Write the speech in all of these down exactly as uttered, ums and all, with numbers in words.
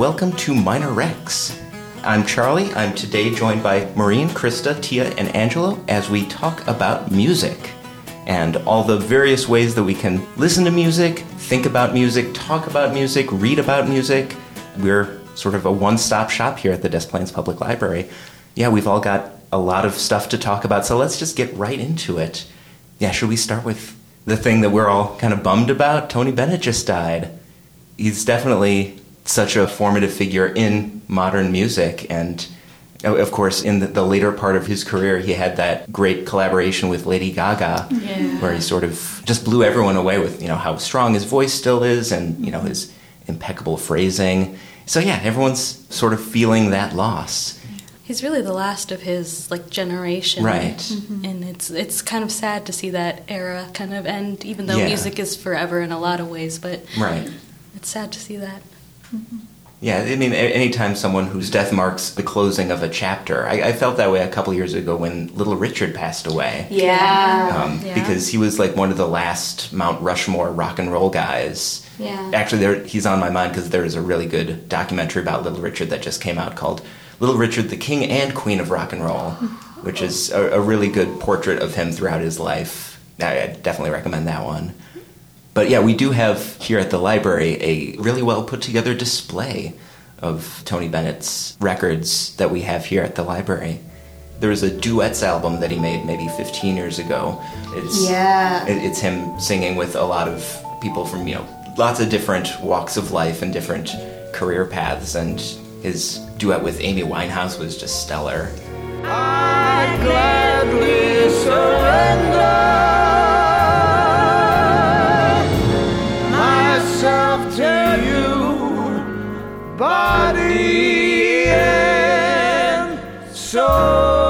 welcome to Minor Rex. I'm Charlie. I'm today joined by Maureen, Krista, Tia, and Angelo as we talk about music and all the various ways that we can listen to music, think about music, talk about music, read about music. We're sort of a one-stop shop here at the Des Plaines Public Library. Yeah, we've all got a lot of stuff to talk about, so let's just get right into it. Yeah, should we start with the thing that we're all kind of bummed about? Tony Bennett just died. He's definitely such a formative figure in modern music, and of course, in the, the later part of his career, he had that great collaboration with Lady Gaga, yeah. where he sort of just blew everyone away with, you know, how strong his voice still is and, you know, his impeccable phrasing. So yeah, everyone's sort of feeling that loss. He's really the last of his, like, generation. Right. Mm-hmm. And it's it's kind of sad to see that era kind of end, even though yeah. music is forever in a lot of ways, but right. it's sad to see that. Mm-hmm. Yeah, I mean, anytime someone whose death marks the closing of a chapter. I, I felt that way a couple years ago when Little Richard passed away. Yeah. Um, yeah. Because he was, like, one of the last Mount Rushmore rock and roll guys. Yeah. Actually, there, he's on my mind because there is a really good documentary about Little Richard that just came out called Little Richard, the King and Queen of Rock and Roll, which is a, a really good portrait of him throughout his life. I, I definitely recommend that one. But yeah, we do have here at the library a really well put together display of Tony Bennett's records that we have here at the library. There is a duets album that he made maybe fifteen years ago. It's, yeah. It, it's him singing with a lot of people from, you know, lots of different walks of life and different career paths, and his duet with Amy Winehouse was just stellar. I gladly surrender myself to you, body and soul.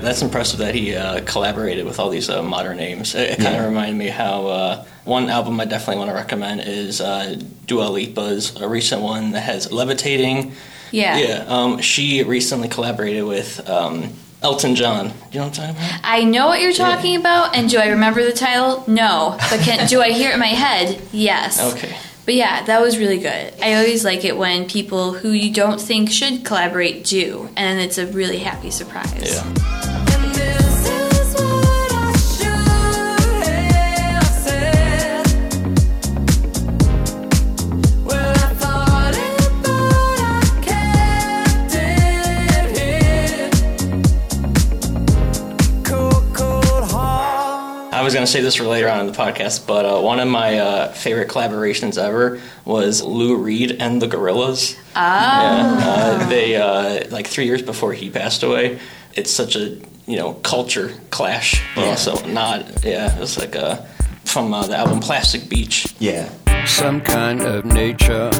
That's impressive that he uh, collaborated with all these uh, modern names. It, it kind of yeah. reminded me how uh, one album I definitely want to recommend is uh, Dua Lipa's a recent one that has Levitating. Yeah. Yeah. Um, she recently collaborated with Um, Elton John. You know what I'm talking about? I know what you're talking yeah. about, and do I remember the title? No. But can, do I hear it in my head? Yes. Okay. But yeah, that was really good. I always like it when people who you don't think should collaborate do, and it's a really happy surprise. Yeah. I was going to say this for later on in the podcast, but uh, one of my uh, favorite collaborations ever was Lou Reed and the Gorillaz. Oh. Yeah. Uh, they, uh, like three years before he passed away, it's such a, you know, culture clash, but yeah. also not, yeah, it's like uh, from uh, the album Plastic Beach. Yeah. Some kind of nature,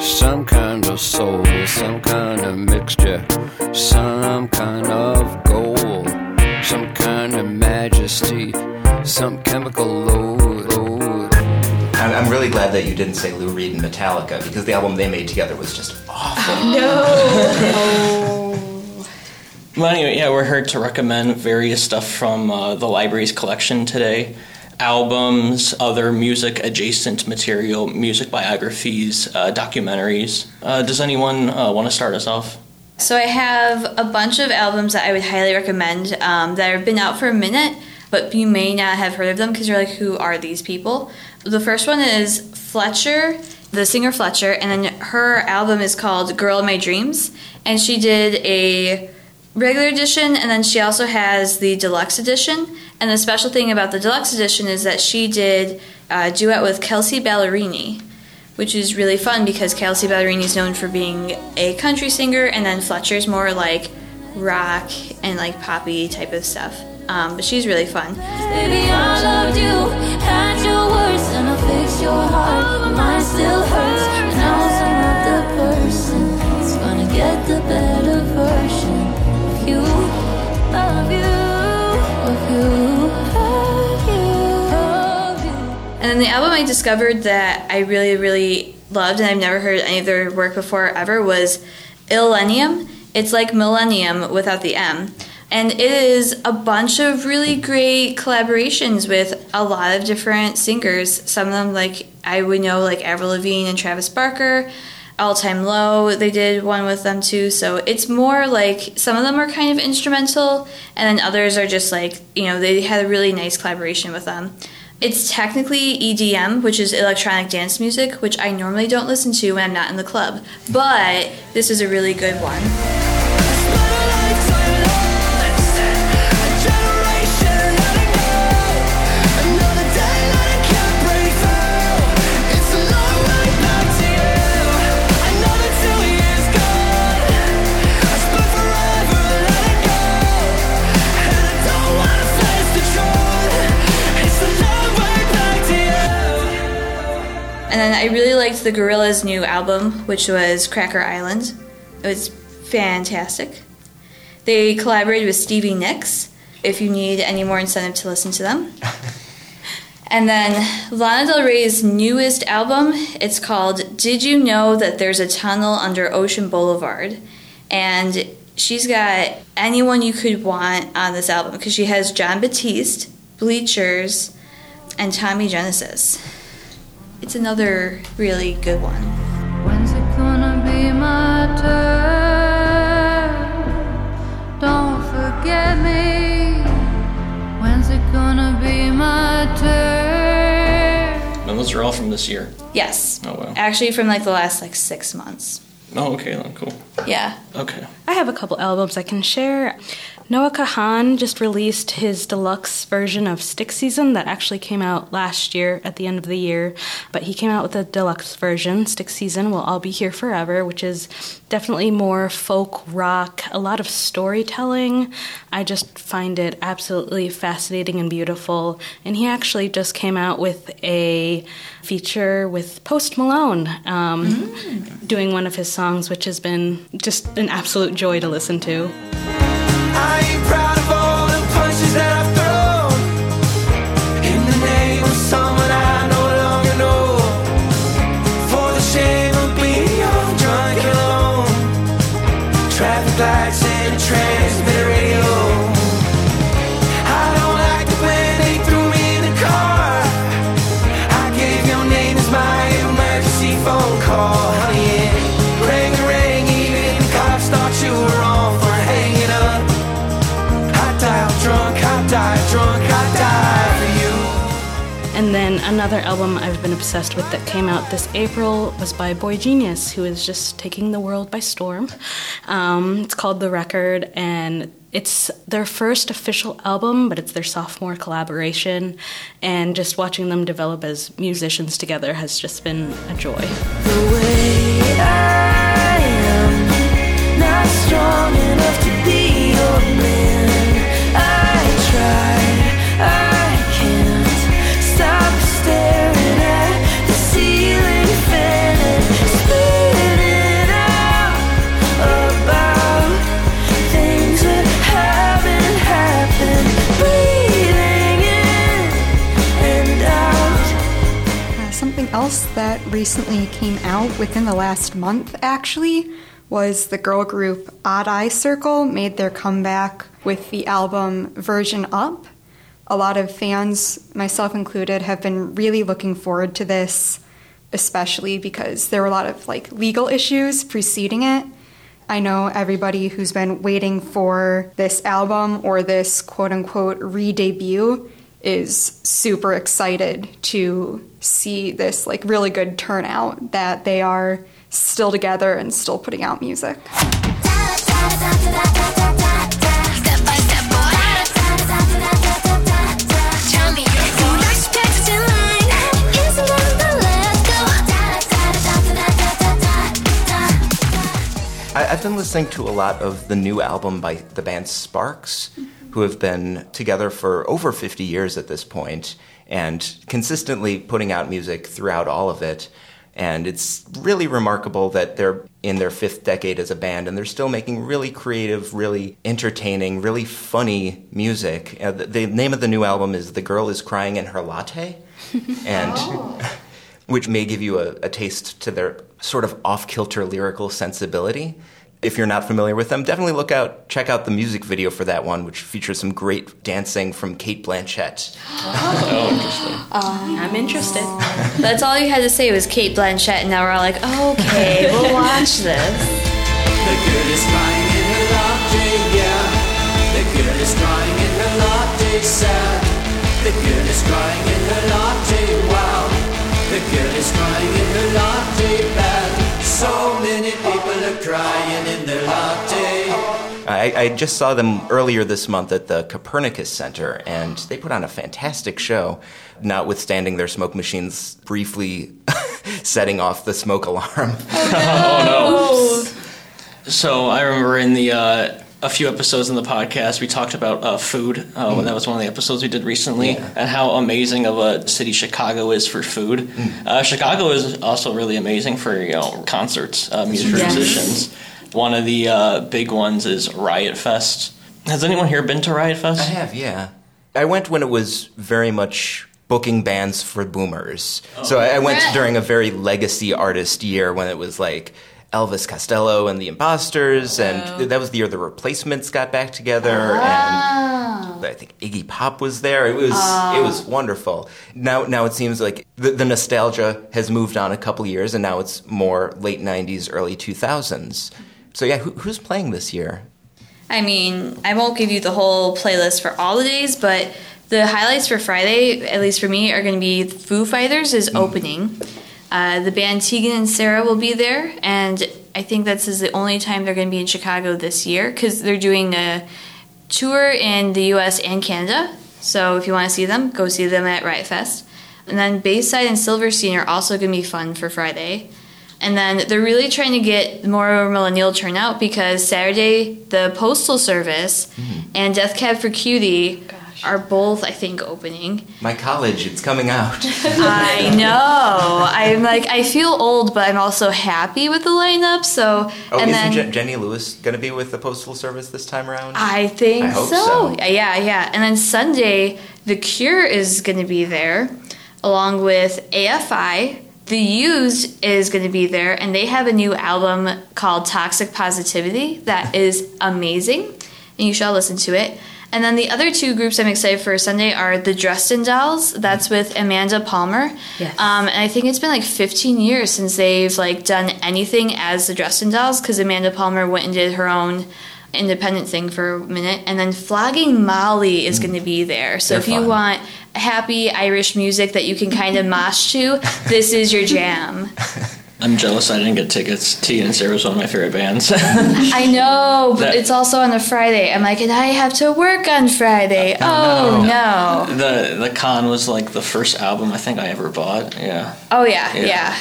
some kind of soul, some kind of mixture, some kind of gold. Some kind of majesty, some chemical load. load. I'm really glad that you didn't say Lou Reed and Metallica, because the album they made together was just awful. Oh, no! Well, anyway, yeah, we're here to recommend various stuff from uh, the library's collection today. Albums, other music-adjacent material, music biographies, uh, documentaries. Uh, does anyone uh, want to start us off? So I have a bunch of albums that I would highly recommend um, that have been out for a minute, but you may not have heard of them because you're like, who are these people? The first one is Fletcher, the singer Fletcher, and then her album is called Girl in My Dreams, and she did a regular edition, and then she also has the deluxe edition. And the special thing about the deluxe edition is that she did a duet with Kelsey Ballerini, which is really fun because Kelsey Ballerini is known for being a country singer, and then Fletcher's more like rock and like poppy type of stuff. Um, but she's really fun. Baby, I loved you, had your words, and I fixed your heart, but mine still hurts. And I'm not the person that's gonna get the better version of you, of you, of you. And then the album I discovered that I really, really loved, and I've never heard any of their work before ever, was Illenium. It's like Millennium without the M. And it is a bunch of really great collaborations with a lot of different singers. Some of them, like, I would know, like Avril Lavigne and Travis Barker. All Time Low, they did one with them too. So it's more like some of them are kind of instrumental, and then others are just like, you know, they had a really nice collaboration with them. It's technically E D M, which is electronic dance music, which I normally don't listen to when I'm not in the club. But this is a really good one. And then I really liked the Gorillaz new album, which was Cracker Island. It was fantastic. They collaborated with Stevie Nicks, if you need any more incentive to listen to them. And then Lana Del Rey's newest album, it's called Did You Know That There's a Tunnel Under Ocean Boulevard? And she's got anyone you could want on this album, because she has John Batiste, Bleachers, and Tommy Genesis. It's another really good one. When's it gonna be my turn? Don't forget me. When's it gonna be my turn? And those are all from this year? Yes. Oh, wow. Actually from like the last like six months. Oh, okay then, cool. Yeah. Okay. I have a couple albums I can share. Noah Kahan just released his deluxe version of Stick Season that actually came out last year at the end of the year, but he came out with a deluxe version. Stick Season Will All Be Here Forever, which is definitely more folk rock, a lot of storytelling. I just find it absolutely fascinating and beautiful. And he actually just came out with a feature with Post Malone um, mm-hmm. doing one of his songs, which has been just an absolute joy to listen to. I ain't proud of all the punches that I've thrown in the name of someone I no longer know. For the shame of being young, drunk and alone. Traffic lights and a transmitter radio. I don't like the way they threw me in the car. I gave your name as my emergency phone call. Honey, yeah. Ring the ring, even the cops thought you were wrong for hanging up. Drunk, I die, drunk, I die for you. And then another album I've been obsessed with that came out this April was by Boy Genius, who is just taking the world by storm. Um, it's called The Record, and it's their first official album, but it's their sophomore collaboration. And just watching them develop as musicians together has just been a joy. The way I am, not strong enough to be your man. I can't stop staring at the ceiling fan and spinning out about things that haven't happened, breathing in and out. Uh, something else that recently came out within the last month, actually, was the girl group Odd Eye Circle made their comeback with the album Version Up. A lot of fans, myself included, have been really looking forward to this, especially because there were a lot of like legal issues preceding it. I know everybody who's been waiting for this album or this quote-unquote re-debut is super excited to see this like really good turnout that they are still together and still putting out music. I've been listening to a lot of the new album by the band Sparks, who have been together for over fifty years at this point, and consistently putting out music throughout all of it. And it's really remarkable that they're in their fifth decade as a band, and they're still making really creative, really entertaining, really funny music. Uh, the, the name of the new album is The Girl Is Crying in Her Latte, and oh. which may give you a, a taste to their sort of off-kilter lyrical sensibility. If you're not familiar with them, definitely look out, check out the music video for that one, which features some great dancing from Kate Blanchett. Oh, oh interesting. Oh, I'm interested. That's all you had to say was Kate Blanchett, and now we're all like, okay, we'll watch this. The girl is crying in her latte, yeah. The girl is crying in her latte, sad. The girl is crying in her latte, wow. The girl is crying in her latte, bad. So many people are crying in their latte. I, I just saw them earlier this month at the Copernicus Center, and they put on a fantastic show, notwithstanding their smoke machines briefly setting off the smoke alarm. Oh, no. Oh, no. So I remember in the... Uh, a few episodes in the podcast, we talked about uh, food. Uh, mm. That was one of the episodes we did recently, yeah. and how amazing of a city Chicago is for food. Mm. Uh, Chicago is also really amazing for you know concerts, uh, music yes. musicians. One of the uh, big ones is Riot Fest. Has anyone here been to Riot Fest? I have, yeah. I went when it was very much... booking bands for boomers. Oh. So I, I went yeah. during a very legacy artist year when it was like Elvis Costello and the Imposters, oh. and th- that was the year the Replacements got back together, oh. and I think Iggy Pop was there. It was oh. it was wonderful. Now now it seems like the, the nostalgia has moved on a couple years, and now it's more late nineties, early two thousands. So yeah, who, who's playing this year? I mean, I won't give you the whole playlist for all the days, but... the highlights for Friday, at least for me, are going to be Foo Fighters is opening. Uh, the band Tegan and Sarah will be there, and I think this is the only time they're going to be in Chicago this year because they're doing a tour in the U S and Canada. So if you want to see them, go see them at Riot Fest. And then Bayside and Silverstein are also going to be fun for Friday. And then they're really trying to get more millennial turnout because Saturday, the Postal Service mm-hmm. and Death Cab for Cutie... are both, I think, opening. My college, it's coming out. I know. I'm like, I feel old, but I'm also happy with the lineup, so... Oh, and isn't then, Jenny Lewis going to be with the Postal Service this time around? I think I hope so. so. Yeah, yeah. And then Sunday, The Cure is going to be there, along with A F I. The Used is going to be there, and they have a new album called Toxic Positivity that is amazing, and you should all listen to it. And then the other two groups I'm excited for Sunday are the Dresden Dolls. That's with Amanda Palmer. Yes. Um, and I think it's been like fifteen years since they've like done anything as the Dresden Dolls because Amanda Palmer went and did her own independent thing for a minute. And then Flogging Molly is going to be there. So They're if you fun. want happy Irish music that you can kind of mosh to, this is your jam. I'm jealous I didn't get tickets. Tegan and Sarah was one of my favorite bands. I know, but that, it's also on a Friday. I'm like, and I have to work on Friday. Uh, oh, no. no. The the Con was like the first album I think I ever bought. Yeah. Oh, yeah, yeah. yeah.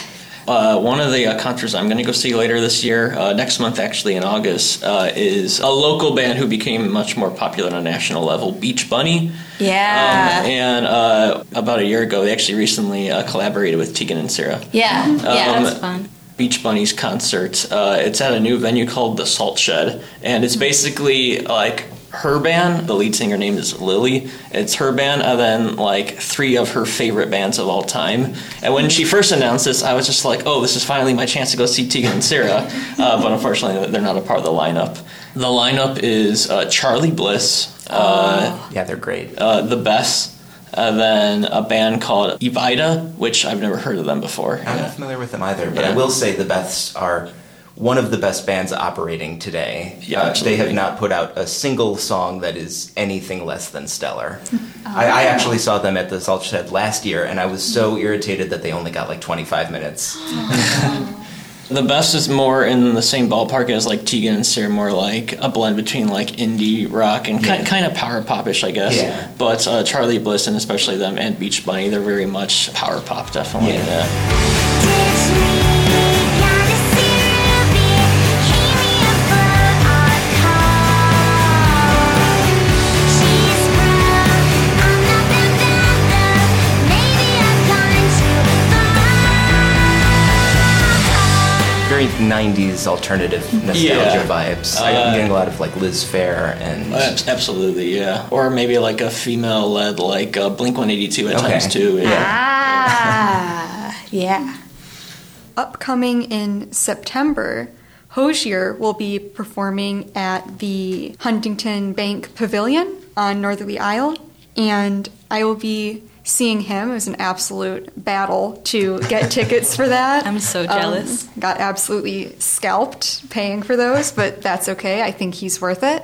Uh, one of the uh, concerts I'm going to go see later this year, uh, next month actually in August, uh, is a local band who became much more popular on a national level, Beach Bunny. Yeah. Um, and uh, about a year ago, they actually recently uh, collaborated with Tegan and Sarah. Yeah, um, yeah, that's fun. Beach Bunny's concert. Uh, it's at a new venue called The Salt Shed, and it's basically like... her band, the lead singer name is Lily. It's her band, and then like three of her favorite bands of all time. And when she first announced this, I was just like, oh, this is finally my chance to go see Tegan and Sarah. Uh, but unfortunately, they're not a part of the lineup. The lineup is uh, Charlie Bliss. Uh, oh. Yeah, they're great. Uh, the Beths. Uh, then a band called Evida, which I've never heard of them before. I'm yeah. not familiar with them either, but yeah. I will say the Beths are... one of the best bands operating today. Yeah, uh, they have not put out a single song that is anything less than stellar. oh. I, I actually saw them at the Salt Shed last year, and I was so irritated that they only got like twenty-five minutes. Oh. The Best is more in the same ballpark as like Tegan and Sarah, more like a blend between like indie rock and yeah. kind, kind of power pop-ish, I guess. Yeah. But uh, Charlie Bliss, and especially them, and Beach Bunny, they're very much power pop, definitely. Yeah. Yeah. nineties alternative nostalgia yeah. vibes. Uh, I'm getting a lot of like Liz Phair and absolutely, yeah, or maybe like a female-led like uh, Blink one eighty-two at okay. times too. Yeah. Ah, yeah. Upcoming in September, Hozier will be performing at the Huntington Bank Pavilion on Northerly Isle, and I will be seeing him. It was an absolute battle to get tickets for that. I'm so jealous. Um, got absolutely scalped paying for those, but that's okay. I think he's worth it.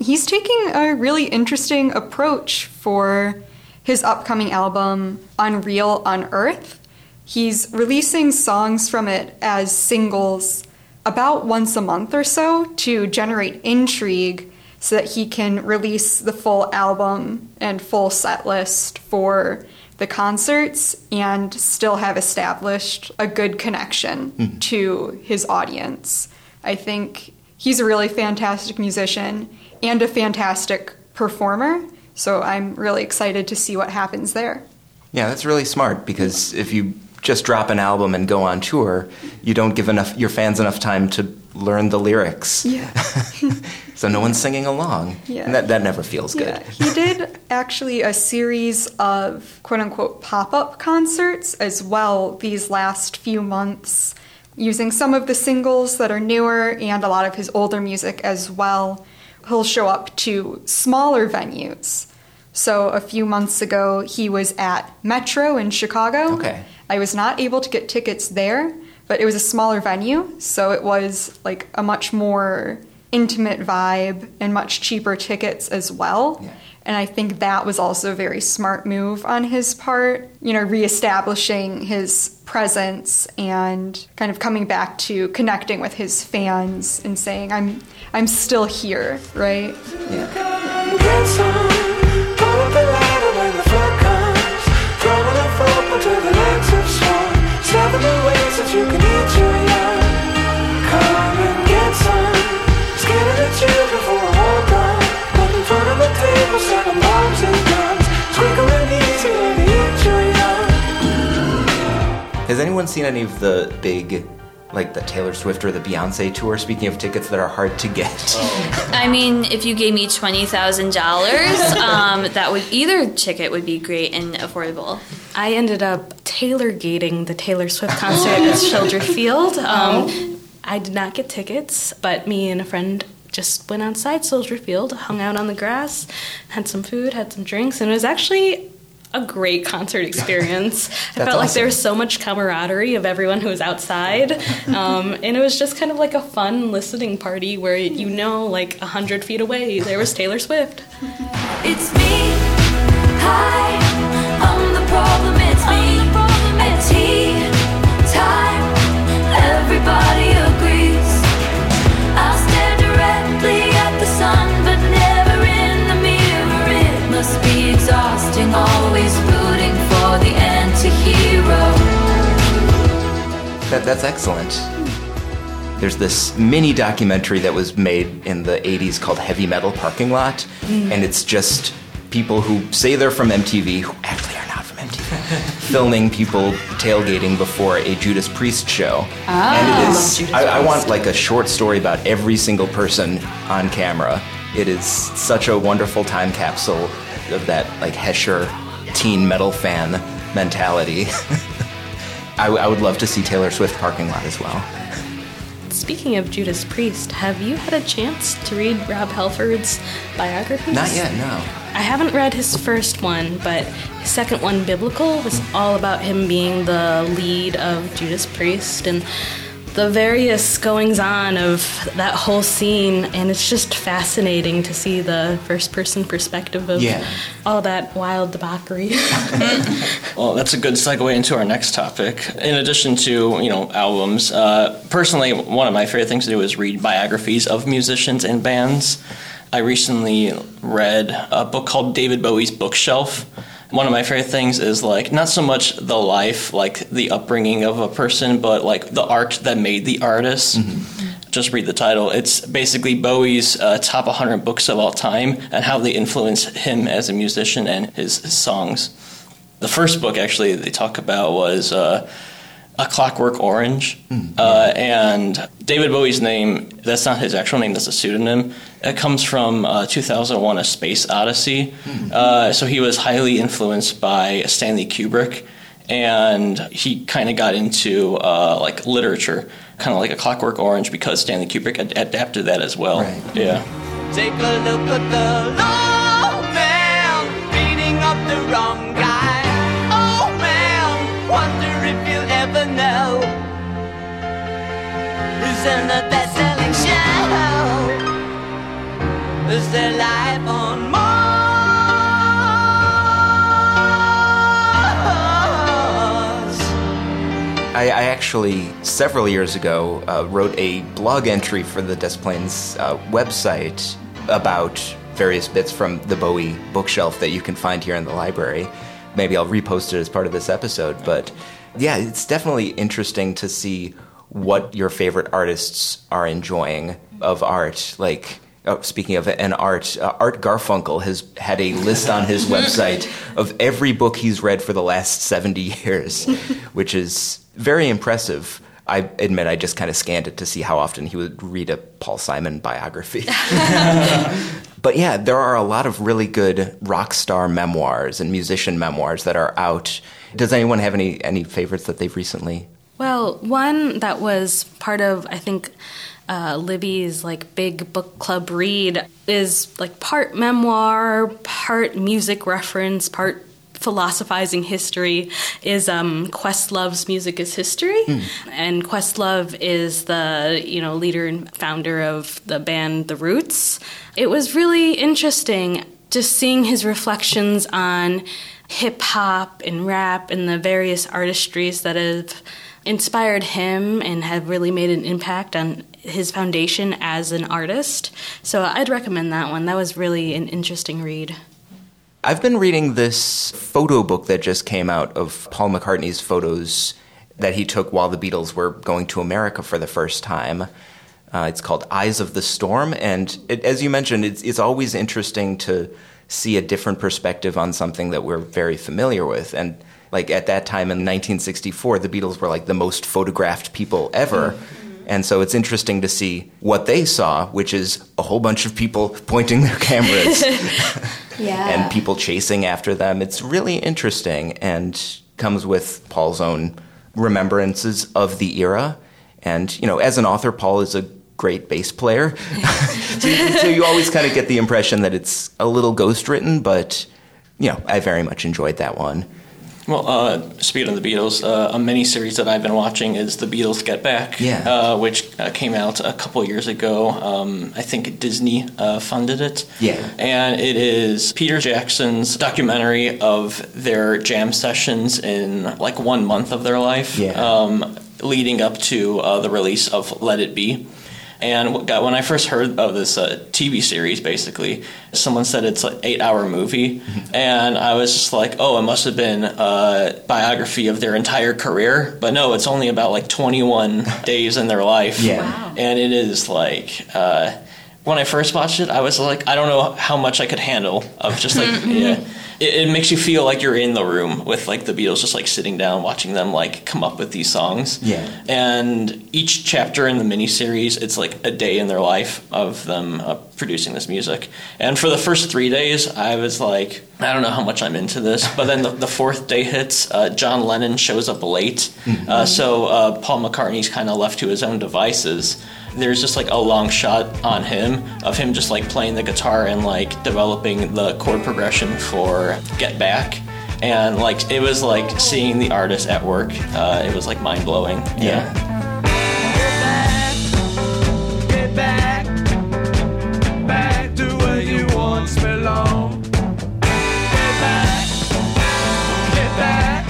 He's taking a really interesting approach for his upcoming album, Unreal on Earth. He's releasing songs from it as singles about once a month or so to generate intrigue so that he can release the full album and full set list for the concerts and still have established a good connection mm-hmm. to his audience. I think he's a really fantastic musician and a fantastic performer, so I'm really excited to see what happens there. Yeah, that's really smart, because if you just drop an album and go on tour, you don't give enough your fans enough time to learn the lyrics. Yeah. So no one's singing along. Yeah. And that, that never feels good. Yeah. He did actually a series of quote-unquote pop-up concerts as well these last few months, using some of the singles that are newer and a lot of his older music as well. He'll show up to smaller venues. So a few months ago, he was at Metro in Chicago. Okay. I was not able to get tickets there, but it was a smaller venue, so it was like a much more intimate vibe and much cheaper tickets as well. Yeah. And I think that was also a very smart move on his part, you know, reestablishing his presence and kind of coming back to connecting with his fans and saying, I'm I'm still here, right? Yeah. Seven ways that you can eat your young. Come and get some. Skin of the children for a whole gun. Look in front of the table, seven bombs and guns. Twinkle and easy and eat your young. Has anyone seen any of the big, like the Taylor Swift or the Beyonce tour? Speaking of tickets that are hard to get. Oh. I mean, if you gave me twenty thousand dollars, um, that would either ticket would be great and affordable. I ended up Taylor gating the Taylor Swift concert at Soldier Field. Um, oh. I did not get tickets, but me and a friend just went outside Soldier Field, hung out on the grass, had some food, had some drinks, and it was actually a great concert experience. I felt awesome. Like there was so much camaraderie of everyone who was outside, um, and it was just kind of like a fun listening party where, you know, like one hundred feet away, there was Taylor Swift. It's me, hi, I'm the problem, it's me, at tea time, everybody agrees, I'll stare directly at the sun, but never in the mirror, it must be exhausting, always rooting for the anti-hero. That, that's excellent. There's this mini documentary that was made in the eighties called Heavy Metal Parking Lot, mm. and it's just people who say they're from M T V, who actually are not from M T V, filming people tailgating before a Judas Priest show. Oh. And it is, I, I want like a short story about every single person on camera. It is such a wonderful time capsule of that like Hesher teen metal fan mentality. I, w- I would love to see Taylor Swift Parking Lot as well. Speaking of Judas Priest, have you had a chance to read Rob Halford's biographies? Not yet, no. I haven't read his first one, but his second one, Biblical, was all about him being the lead of Judas Priest and the various goings-on of that whole scene, and it's just fascinating to see the first-person perspective of yeah. all that wild debauchery. Well, that's a good segue into our next topic. In addition to, you know, albums, uh, personally, one of my favorite things to do is read biographies of musicians and bands. I recently read a book called David Bowie's Bookshelf. One of my favorite things is, like, not so much the life, like, the upbringing of a person, but, like, the art that made the artist. Mm-hmm. Just read the title. It's basically Bowie's uh, top one hundred books of all time and how they influenced him as a musician and his, his songs. The first book, actually, they talk about was uh, A Clockwork Orange. Mm-hmm. Uh, and David Bowie's name, that's not his actual name, that's a pseudonym. It comes from uh, two thousand one, A Space Odyssey. Mm-hmm. Uh, so he was highly influenced by Stanley Kubrick, and he kind of got into uh, like literature. kind of like A Clockwork Orange, because Stanley Kubrick ad- adapted that as well. Right. Yeah. Take a look at the old man, beating up the wrong guy. Old man, wonder if you'll ever know who's in the best-selling show. Is there life on Mars? I, I actually, several years ago, uh, wrote a blog entry for the Des Plaines uh, website about various bits from the Bowie bookshelf that you can find here in the library. Maybe I'll repost it as part of this episode, but yeah, it's definitely interesting to see what your favorite artists are enjoying of art. Like, oh, speaking of an art, uh, Art Garfunkel has had a list on his website of every book he's read for the last seventy years, which is very impressive. I admit I just kind of scanned it to see how often he would read a Paul Simon biography. But yeah, there are a lot of really good rock star memoirs and musician memoirs that are out. Does anyone have any, any favorites that they've recently? Well, one that was part of, I think, Uh, Libby's like big book club read is like part memoir, part music reference, part philosophizing history, is um, Questlove's Music is History. Mm. And Questlove is the, you know, leader and founder of the band The Roots. It was really interesting just seeing his reflections on hip-hop and rap and the various artistries that have inspired him and have really made an impact on his foundation as an artist. So I'd recommend that one. That was really an interesting read. I've been reading this photo book that just came out of Paul McCartney's photos that he took while the Beatles were going to America for the first time. Uh, it's called Eyes of the Storm. And it, as you mentioned, it's, it's always interesting to see a different perspective on something that we're very familiar with. And like at that time in nineteen sixty-four, the Beatles were like the most photographed people ever. Mm-hmm. And so it's interesting to see what they saw, which is a whole bunch of people pointing their cameras yeah. and people chasing after them. It's really interesting and comes with Paul's own remembrances of the era. And, you know, as an author, Paul is a great bass player. so, so you always kind of get the impression that it's a little ghostwritten, but, you know, I very much enjoyed that one. Well, uh, speaking of the Beatles, uh, a mini-series that I've been watching is The Beatles Get Back, yeah. uh, which uh, came out a couple years ago. Um, I think Disney uh, funded it. Yeah. And it is Peter Jackson's documentary of their jam sessions in like one month of their life, yeah. um, leading up to uh, the release of Let It Be. And when I first heard of this uh, T V series, basically, someone said it's an eight-hour movie. And I was just like, oh, it must have been a biography of their entire career. But no, it's only about, like, twenty-one days in their life. Yeah. Wow. And it is, like... Uh, when I first watched it, I was like, I don't know how much I could handle of just, like... yeah. It, it makes you feel like you're in the room with, like, the Beatles just, like, sitting down, watching them, like, come up with these songs. Yeah. And each chapter in the miniseries, it's, like, a day in their life of them uh, producing this music. And for the first three days, I was like, I don't know how much I'm into this. But then the, the fourth day hits, uh, John Lennon shows up late. Mm-hmm. Uh, so uh, Paul McCartney's kind of left to his own devices. There's just, like, a long shot on him of him just, like, playing the guitar and, like, developing the chord progression for Get Back, and like it was like seeing the artist at work. Uh, it was like mind blowing. Yeah. yeah. Get back, get back, back to where you once belonged. Get back, get back,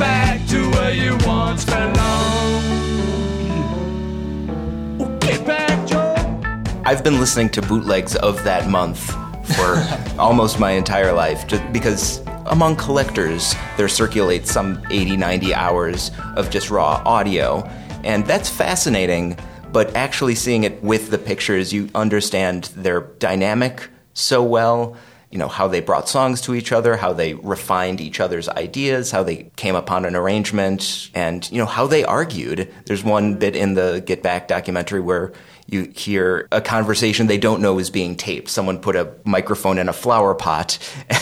back to where you once belonged. Get back, Joe. I've been listening to bootlegs of that month for almost my entire life, just because among collectors, there circulates some eighty, ninety hours of just raw audio, and that's fascinating, but actually seeing it with the pictures, you understand their dynamic so well, you know, how they brought songs to each other, how they refined each other's ideas, how they came upon an arrangement, and, you know, how they argued. There's one bit in the Get Back documentary where you hear a conversation they don't know is being taped. Someone put a microphone in a flower pot,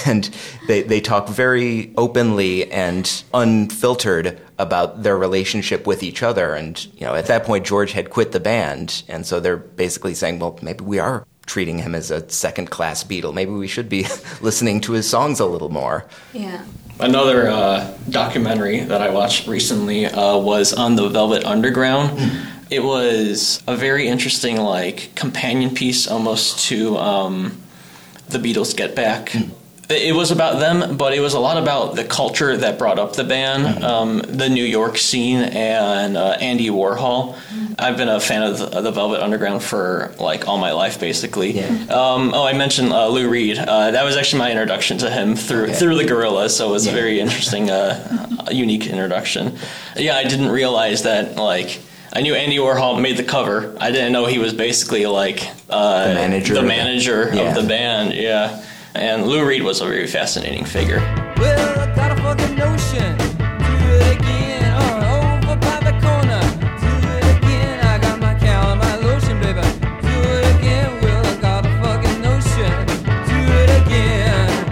and they, they talk very openly and unfiltered about their relationship with each other. And, you know, at that point, George had quit the band. And so they're basically saying, well, maybe we are treating him as a second-class Beatle. Maybe we should be listening to his songs a little more. Yeah. Another uh, documentary that I watched recently uh, was on the Velvet Underground. It was a very interesting, like, companion piece almost to um, the Beatles' Get Back. It was about them, but it was a lot about the culture that brought up the band, mm-hmm. um, the New York scene, and uh, Andy Warhol. Mm-hmm. I've been a fan of the, the Velvet Underground for, like, all my life, basically. Yeah. Um, oh, I mentioned uh, Lou Reed. Uh, that was actually my introduction to him through okay. through the Gorillaz, so it was yeah. a very interesting, uh, unique introduction. Yeah, I didn't realize that, like... I knew Andy Warhol made the cover. I didn't know he was basically, like, uh, the manager, the manager of, the, yeah. of the band. Yeah. And Lou Reed was a very fascinating figure. Well, I got a fucking notion. Do it again. Or over by the corner. Do it again. I got my cow and my lotion, baby. Do it again. Well, I got a fucking notion. Do it again.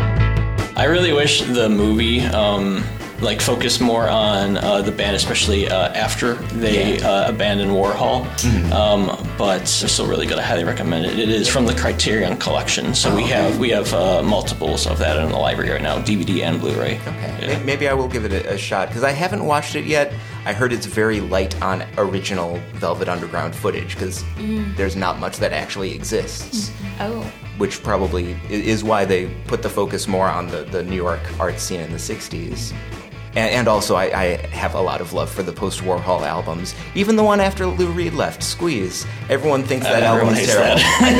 I really wish the movie... Um, like focus more on uh, the band, especially uh, after they yeah. uh, abandoned Warhol. Mm-hmm. Um, but they're still really good. I highly recommend it. It is from the Criterion Collection, so oh, we have okay. we have uh, multiples of that in the library right now, D V D and Blu-ray. Okay, yeah. Maybe I will give it a, a shot because I haven't watched it yet. I heard it's very light on original Velvet Underground footage because mm. there's not much that actually exists. Mm-hmm. Oh. Which probably is why they put the focus more on the, the New York art scene in the sixties. And also, I, I have a lot of love for the post-Warhol albums. Even the one after Lou Reed left, Squeeze. Everyone thinks that album is terrible. I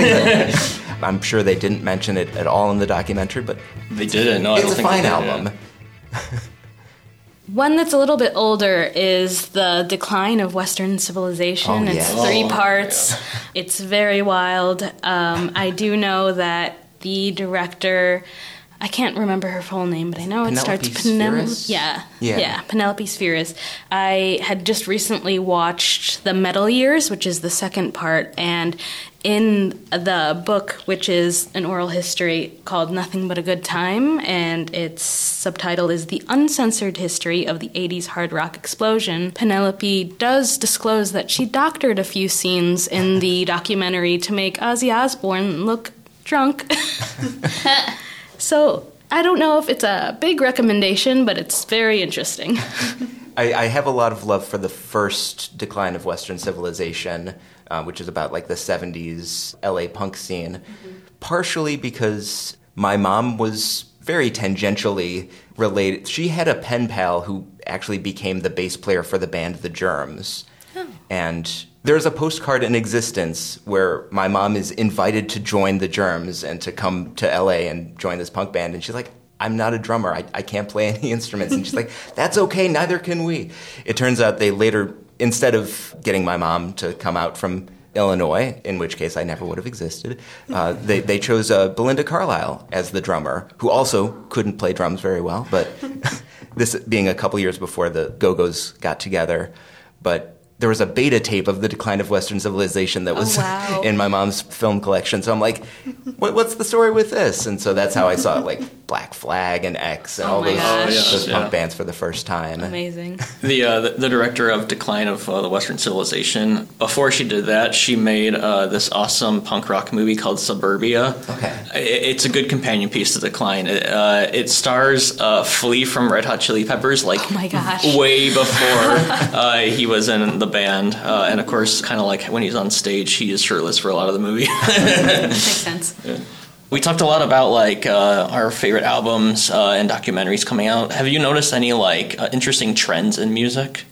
think that, I'm sure they didn't mention it at all in the documentary, but they didn't. No, it's I don't a think fine they album. One that's a little bit older is The Decline of Western Civilization. Oh, yes. It's three parts. Oh, yeah. It's very wild. Um, I do know that the director... I can't remember her full name, but I know Penelope it starts Penelope. Yeah, yeah, yeah, Penelope Spheris. I had just recently watched The Metal Years, which is the second part, and in the book, which is an oral history called Nothing But a Good Time, and its subtitle is The Uncensored History of the eighties Hard Rock Explosion, Penelope does disclose that she doctored a few scenes in the documentary to make Ozzy Osbourne look drunk. So I don't know if it's a big recommendation, but it's very interesting. I, I have a lot of love for the first Decline of Western Civilization, uh, which is about like the seventies L A punk scene, mm-hmm. partially because my mom was very tangentially related. She had a pen pal who actually became the bass player for the band The Germs. Oh. And there's a postcard in existence where my mom is invited to join The Germs and to come to L A and join this punk band. And she's like, I'm not a drummer. I, I can't play any instruments. And she's like, that's okay. Neither can we. It turns out they later, instead of getting my mom to come out from Illinois, in which case I never would have existed, uh, they, they chose uh, Belinda Carlisle as the drummer, who also couldn't play drums very well. But this being a couple years before the Go-Go's got together. But there was a beta tape of The Decline of Western Civilization that was oh, wow. in my mom's film collection. So I'm like, what, what's the story with this? And so that's how I saw it, like Black Flag and X and oh all those, those yeah. punk bands for the first time. Amazing. The uh, the, the director of Decline of uh, the Western Civilization, before she did that, she made uh, this awesome punk rock movie called Suburbia. Okay. It, it's a good companion piece to Decline. It, uh, it stars uh, Flea from Red Hot Chili Peppers, like oh my gosh. way before uh, he was in the The band, uh, and of course, kind of like when he's on stage, he is shirtless for a lot of the movie. Makes sense. Yeah. We talked a lot about like uh, our favorite albums uh, and documentaries coming out. Have you noticed any like uh, interesting trends in music?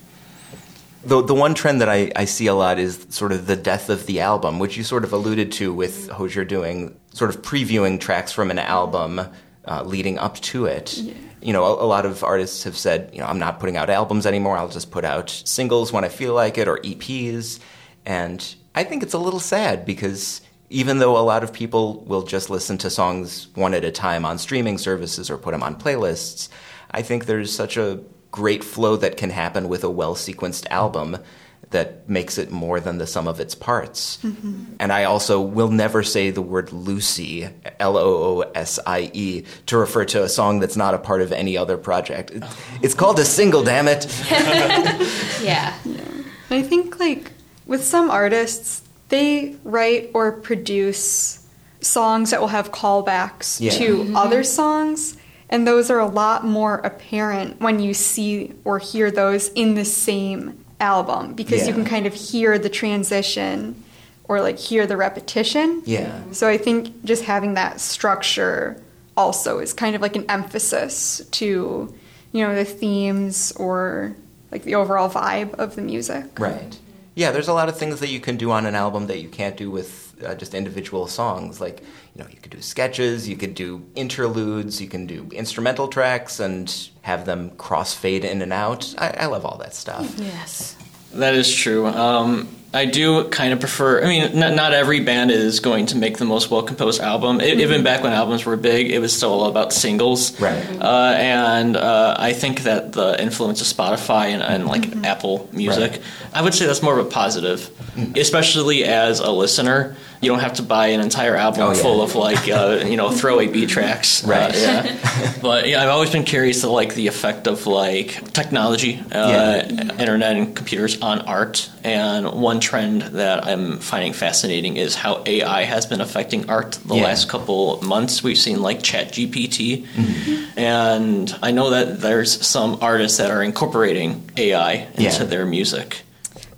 The the one trend that I, I see a lot is sort of the death of the album, which you sort of alluded to with Hozier doing sort of previewing tracks from an album uh, leading up to it. Yeah. You know, a, a lot of artists have said, you know, I'm not putting out albums anymore. I'll just put out singles when I feel like it or E Ps. And I think it's a little sad because even though a lot of people will just listen to songs one at a time on streaming services or put them on playlists, I think there's such a great flow that can happen with a well-sequenced album that makes it more than the sum of its parts. Mm-hmm. And I also will never say the word Lucy, L O O S I E, to refer to a song that's not a part of any other project. It's, oh. it's called a single, damn it. yeah. yeah. I think, like, with some artists, they write or produce songs that will have callbacks yeah. to mm-hmm. other songs. And those are a lot more apparent when you see or hear those in the same album, because yeah. you can kind of hear the transition or like hear the repetition. Yeah. So I think just having that structure also is kind of like an emphasis to, you know, the themes or like the overall vibe of the music. Right. Yeah, there's a lot of things that you can do on an album that you can't do with uh, just individual songs. Like, you know, you could do sketches, you could do interludes, you can do instrumental tracks and have them crossfade in and out. I, I love all that stuff. Yes. That is true. Um, I do kind of prefer, I mean, not, not every band is going to make the most well-composed album. It, mm-hmm. Even back when albums were big, it was still all about singles. Right. Uh, and uh, I think that the influence of Spotify and, and like mm-hmm. Apple Music, right. I would say that's more of a positive, mm-hmm. especially as a listener. You don't have to buy an entire album oh, yeah. full of, like, uh, you know, throwaway B tracks. Right. Uh, yeah. But, yeah, I've always been curious of, like, the effect of, like, technology, uh, yeah. internet and computers on art. And one trend that I'm finding fascinating is how A I has been affecting art the yeah. last couple months. We've seen, like, Chat G P T. Mm-hmm. And I know that there's some artists that are incorporating A I into yeah. their music.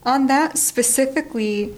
On that specifically,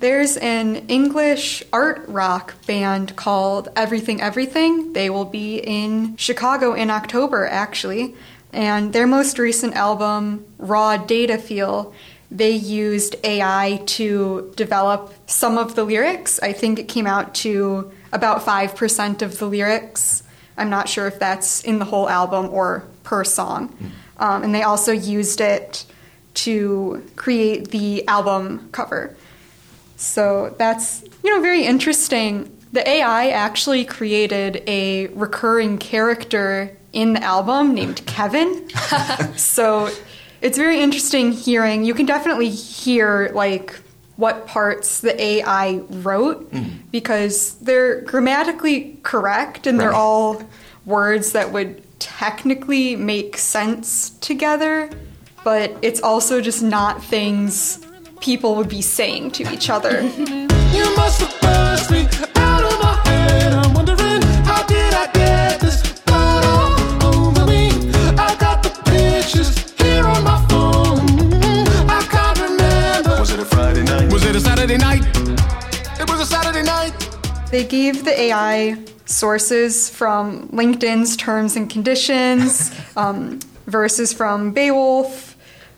there's an English art rock band called Everything Everything. They will be in Chicago in October, actually. And their most recent album, Raw Data Feel, they used A I to develop some of the lyrics. I think it came out to about five percent of the lyrics. I'm not sure if that's in the whole album or per song. Um, and they also used it to create the album cover. So that's, you know, very interesting. The A I actually created a recurring character in the album named Kevin. So it's very interesting hearing. You can definitely hear, like, what parts the A I wrote mm-hmm. because they're grammatically correct and right. they're all words that would technically make sense together. But it's also just not things people would be saying to each other. You must have burst me out of my head. I'm wondering how did I get this blood all over me? I got the pictures here on my phone. I can't remember. Was it a Friday night? Was it a Saturday night? It was a Saturday night. They gave the A I sources from LinkedIn's terms and conditions, um, verses from Beowulf,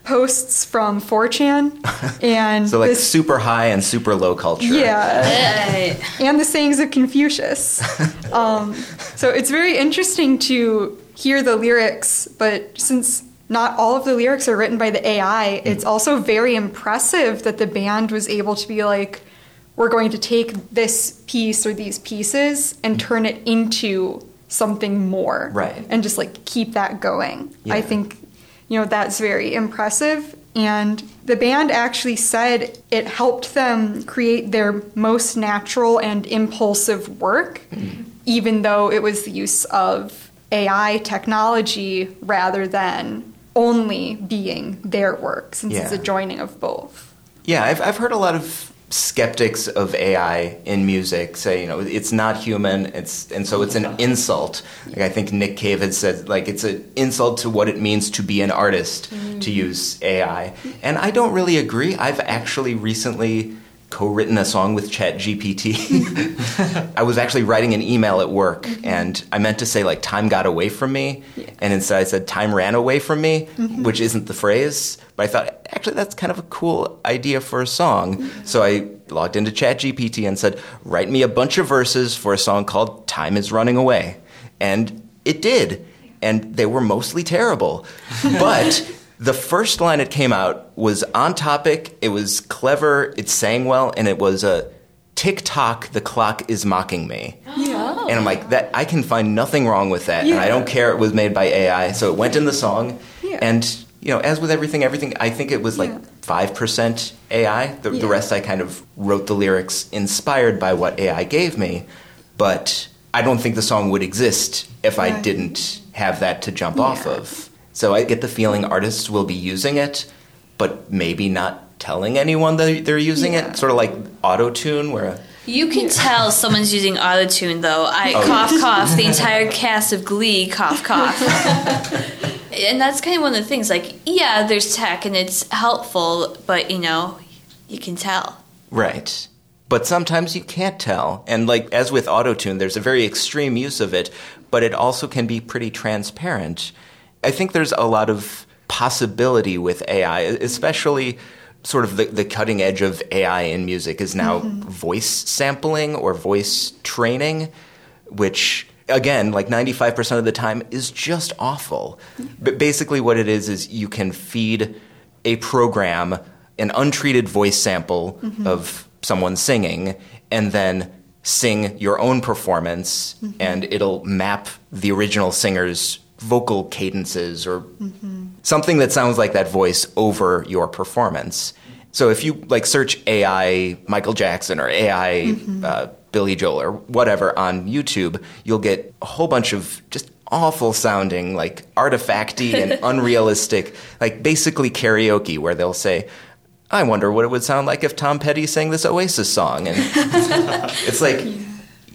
posts from four chan. And so, like, this, super high and super low culture. Yeah. And the sayings of Confucius. Um, so it's very interesting to hear the lyrics, but since not all of the lyrics are written by the A I, mm. it's also very impressive that the band was able to be like, we're going to take this piece or these pieces and turn it into something more. Right. And just, like, keep that going. Yeah. I think, you know, that's very impressive. And the band actually said it helped them create their most natural and impulsive work, mm-hmm. even though it was the use of A I technology rather than only being their work, since yeah. it's a joining of both. Yeah, I've I've heard a lot of skeptics of A I in music say, you know, it's not human, it's and so it's an insult. Like, I think Nick Cave had said, like, it's an insult to what it means to be an artist mm. to use A I. And I don't really agree. I've actually recently co-written a song with Chat G P T. I was actually writing an email at work, mm-hmm. and I meant to say, like, time got away from me, yeah. and instead I said time ran away from me, mm-hmm. which isn't the phrase, but I thought, actually, that's kind of a cool idea for a song. Mm-hmm. So I logged into Chat G P T and said, write me a bunch of verses for a song called Time is Running Away. And it did, and they were mostly terrible, but the first line it came out was on topic, it was clever, it sang well, and it was a TikTok, The Clock Is Mocking Me. Yeah. And I'm like, that I can find nothing wrong with that. Yeah. And I don't care it was made by A I. So it went in the song. Yeah. And, you know, as with everything, everything, I think it was like yeah. five percent A I. The, yeah. the rest I kind of wrote the lyrics inspired by what A I gave me. But I don't think the song would exist if right. I didn't have that to jump yeah. off of. So I get the feeling artists will be using it, but maybe not telling anyone that they're using yeah. it. Sort of like auto-tune where... A, you can yeah. tell someone's using auto-tune, though. I oh, cough, yeah. cough, the entire cast of Glee, cough, cough. And that's kind of one of the things, like, yeah, there's tech and it's helpful, but, you know, you can tell. Right. But sometimes you can't tell. And like, as with auto-tune, there's a very extreme use of it, but it also can be pretty transparent. I think there's a lot of possibility with A I, especially sort of the, the cutting edge of A I in music is now mm-hmm. voice sampling or voice training, which, again, like ninety-five percent of the time is just awful. But basically what it is is you can feed a program an untreated voice sample mm-hmm. of someone singing and then sing your own performance mm-hmm. and it'll map the original singer's vocal cadences or mm-hmm. something that sounds like that voice over your performance. So if you like search A I Michael Jackson or A I mm-hmm. uh, Billy Joel or whatever on YouTube, you'll get a whole bunch of just awful sounding, like artifacty and unrealistic, like basically karaoke where they'll say, I wonder what it would sound like if Tom Petty sang this Oasis song. And it's like,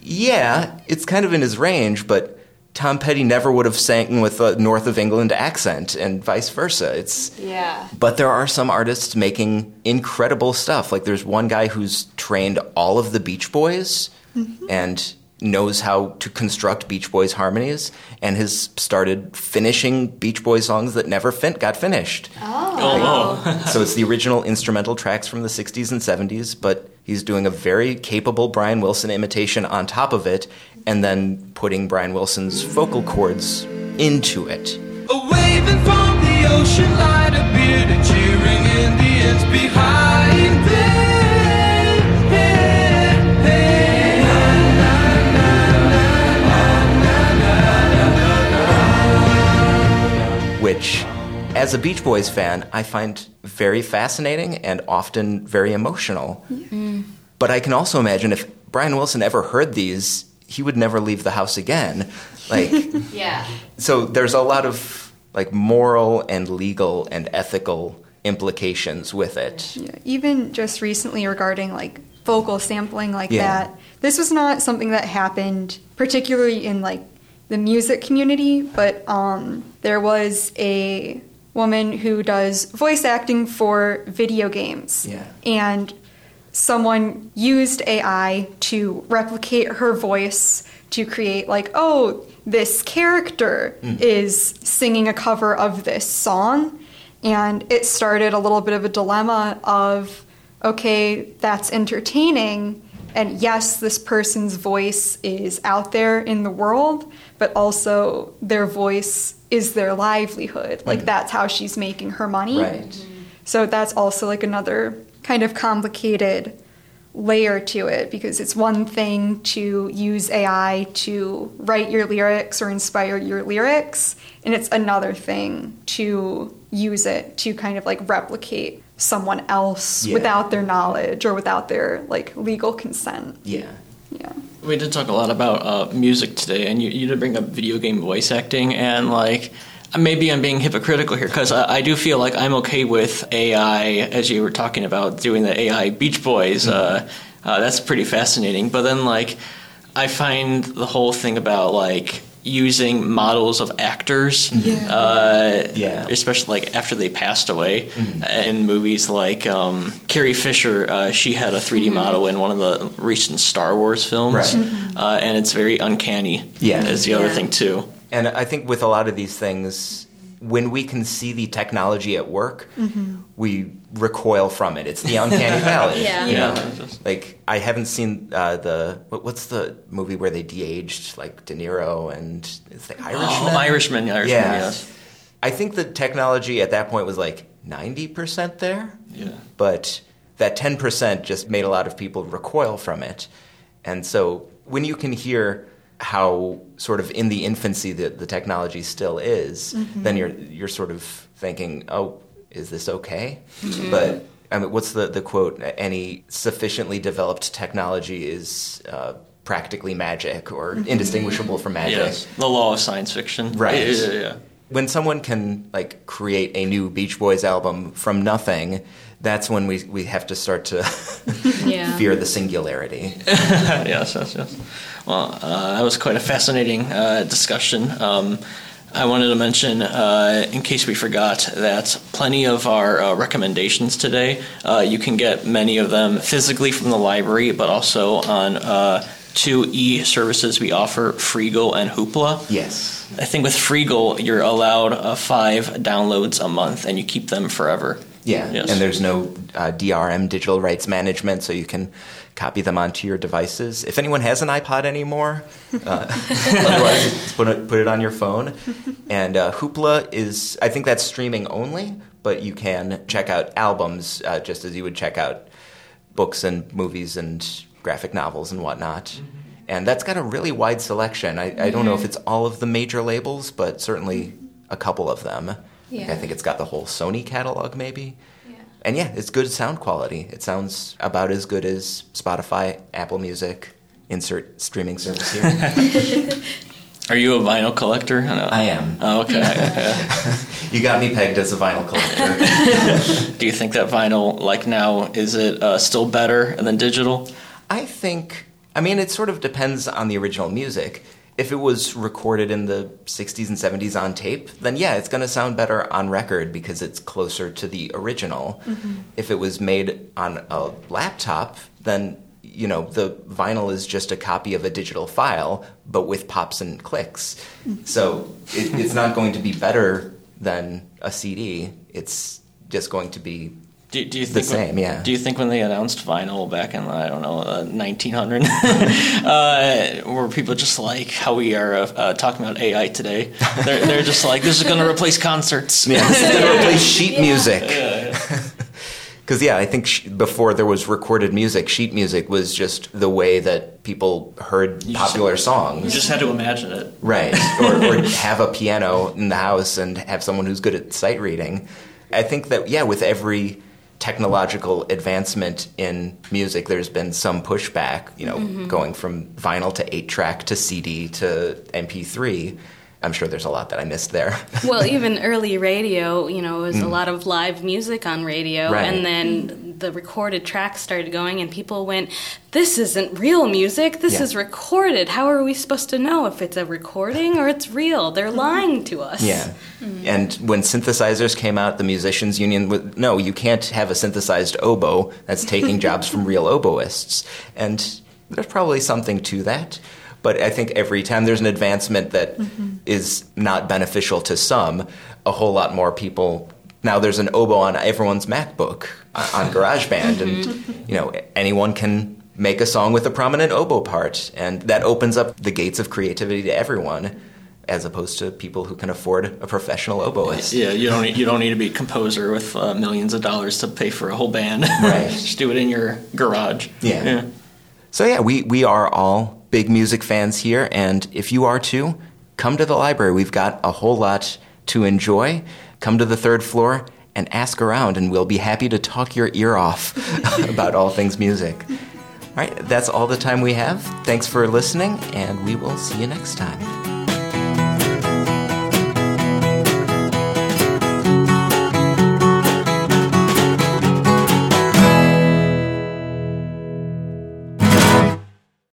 yeah, it's kind of in his range, but Tom Petty never would have sang with a North of England accent and vice versa. It's yeah. But there are some artists making incredible stuff. Like there's one guy who's trained all of the Beach Boys mm-hmm. and knows how to construct Beach Boys harmonies and has started finishing Beach Boys songs that never fin- got finished. Oh. Like, oh. So it's the original instrumental tracks from the sixties and seventies, but he's doing a very capable Brian Wilson imitation on top of it and then putting Brian Wilson's vocal cords into it. A waving from the ocean, light a beard and cheering Indians behind them. Hey, hey. Na, na, na, na, na, na, na, na, na. Which, as a Beach Boys fan, I find very fascinating and often very emotional. Mm. But I can also imagine if Brian Wilson ever heard these, he would never leave the house again. Like, yeah. So there's a lot of like moral and legal and ethical implications with it. Yeah. Even just recently regarding like vocal sampling like yeah. that, this was not something that happened particularly in like the music community, but um, there was a woman who does voice acting for video games. Yeah. And someone used A I to replicate her voice to create like, oh, this character mm. is singing a cover of this song. And it started a little bit of a dilemma of, okay, that's entertaining. And yes, this person's voice is out there in the world, but also their voice is their livelihood. Like mm. that's how she's making her money. Right. Mm. So that's also like another kind of complicated layer to it, because it's one thing to use A I to write your lyrics or inspire your lyrics, and it's another thing to use it to kind of like replicate someone else yeah. without their knowledge or without their like legal consent. Yeah. Yeah. We did talk a lot about uh, music today, and you, you did bring up video game voice acting, and like maybe I'm being hypocritical here, because I, I do feel like I'm okay with A I, as you were talking about, doing the A I Beach Boys. Uh, uh, that's pretty fascinating. But then, like, I find the whole thing about, like, using models of actors, yeah. Uh, yeah. especially, like, after they passed away mm-hmm. in movies like um, Carrie Fisher. Uh, she had a three D mm-hmm. model in one of the recent Star Wars films. Right. Mm-hmm. Uh, and it's very uncanny yeah. is the yeah. other thing, too. And I think with a lot of these things, when we can see the technology at work, mm-hmm. we recoil from it. It's the uncanny valley. yeah. You know? yeah. Like, I haven't seen uh, the, what, what's the movie where they de-aged, like, De Niro and, it's the Irishman? Oh, Irishman, Irishman, yeah. yes. I think the technology at that point was, like, ninety percent there. Yeah. But that ten percent just made a lot of people recoil from it. And so when you can hear how sort of in the infancy that the technology still is, mm-hmm. then you're you're sort of thinking, oh, is this okay? Mm-hmm. But I mean, what's the, the quote? Any sufficiently developed technology is uh, practically magic or mm-hmm. indistinguishable from magic. Yes, the law of science fiction. Right. Yeah, yeah, yeah. When someone can like create a new Beach Boys album from nothing, that's when we we have to start to yeah. fear the singularity. yes, yes, yes. Well, uh, that was quite a fascinating uh, discussion. Um, I wanted to mention, uh, in case we forgot, that plenty of our uh, recommendations today, uh, you can get many of them physically from the library, but also on uh, two e-services we offer, Freegal and Hoopla. Yes. I think with Freegal, you're allowed uh, five downloads a month, and you keep them forever. Yeah, yes. And there's no uh, D R M, digital rights management, so you can copy them onto your devices. If anyone has an iPod anymore, uh, otherwise put it, put it on your phone. And uh, Hoopla is, I think that's streaming only, but you can check out albums uh, just as you would check out books and movies and graphic novels and whatnot. Mm-hmm. And that's got a really wide selection. I, I don't know if it's all of the major labels, but certainly a couple of them. Yeah. I think it's got the whole Sony catalog, maybe. Yeah. And yeah, it's good sound quality. It sounds about as good as Spotify, Apple Music, insert streaming service here. Are you a vinyl collector? No. I am. Oh, okay. Yeah. You got me pegged as a vinyl collector. Do you think that vinyl, like now, is it uh, still better than digital? I think, I mean, it sort of depends on the original music. If it was recorded in the sixties and seventies on tape, then yeah, it's going to sound better on record because it's closer to the original. Mm-hmm. If it was made on a laptop, then, you know, the vinyl is just a copy of a digital file, but with pops and clicks. Mm-hmm. So it, it's not going to be better than a C D. It's just going to be... Do, do you think the same, when, yeah. Do you think when they announced vinyl back in, I don't know, uh, nineteen hundred, uh, were people just like how we are uh, uh, talking about A I today? They're, they're just like, this is going to replace concerts. Yeah, this is going to replace sheet yeah. music. Because, yeah, yeah. yeah, I think sh- before there was recorded music, sheet music was just the way that people heard you popular just, songs. You just had to imagine it. Right. or, or have a piano in the house and have someone who's good at sight reading. I think that, yeah, with every... technological advancement in music, there's been some pushback, you know, mm-hmm. going from vinyl to eight track to C D to M P three. I'm sure there's a lot that I missed there. Well, even early radio, you know, it was mm. a lot of live music on radio. Right. And then the recorded tracks started going and people went, this isn't real music. This yeah. is recorded. How are we supposed to know if it's a recording or it's real? They're lying to us. Yeah. Mm. And when synthesizers came out, the musicians union, was, no, you can't have a synthesized oboe. That's taking jobs from real oboists. And there's probably something to that. But I think every time there's an advancement that mm-hmm. is not beneficial to some, a whole lot more people... Now there's an oboe on everyone's MacBook, on GarageBand, mm-hmm. and you know anyone can make a song with a prominent oboe part, and that opens up the gates of creativity to everyone, as opposed to people who can afford a professional oboist. Yeah, you don't need, you don't need to be a composer with uh, millions of dollars to pay for a whole band. Right. Just do it in your garage. Yeah. yeah. So yeah, we, we are all... big music fans here, and if you are too, come to the library. We've got a whole lot to enjoy. Come to the third floor and ask around, and we'll be happy to talk your ear off about all things music. All right, that's all the time we have. Thanks for listening, and we will see you next time.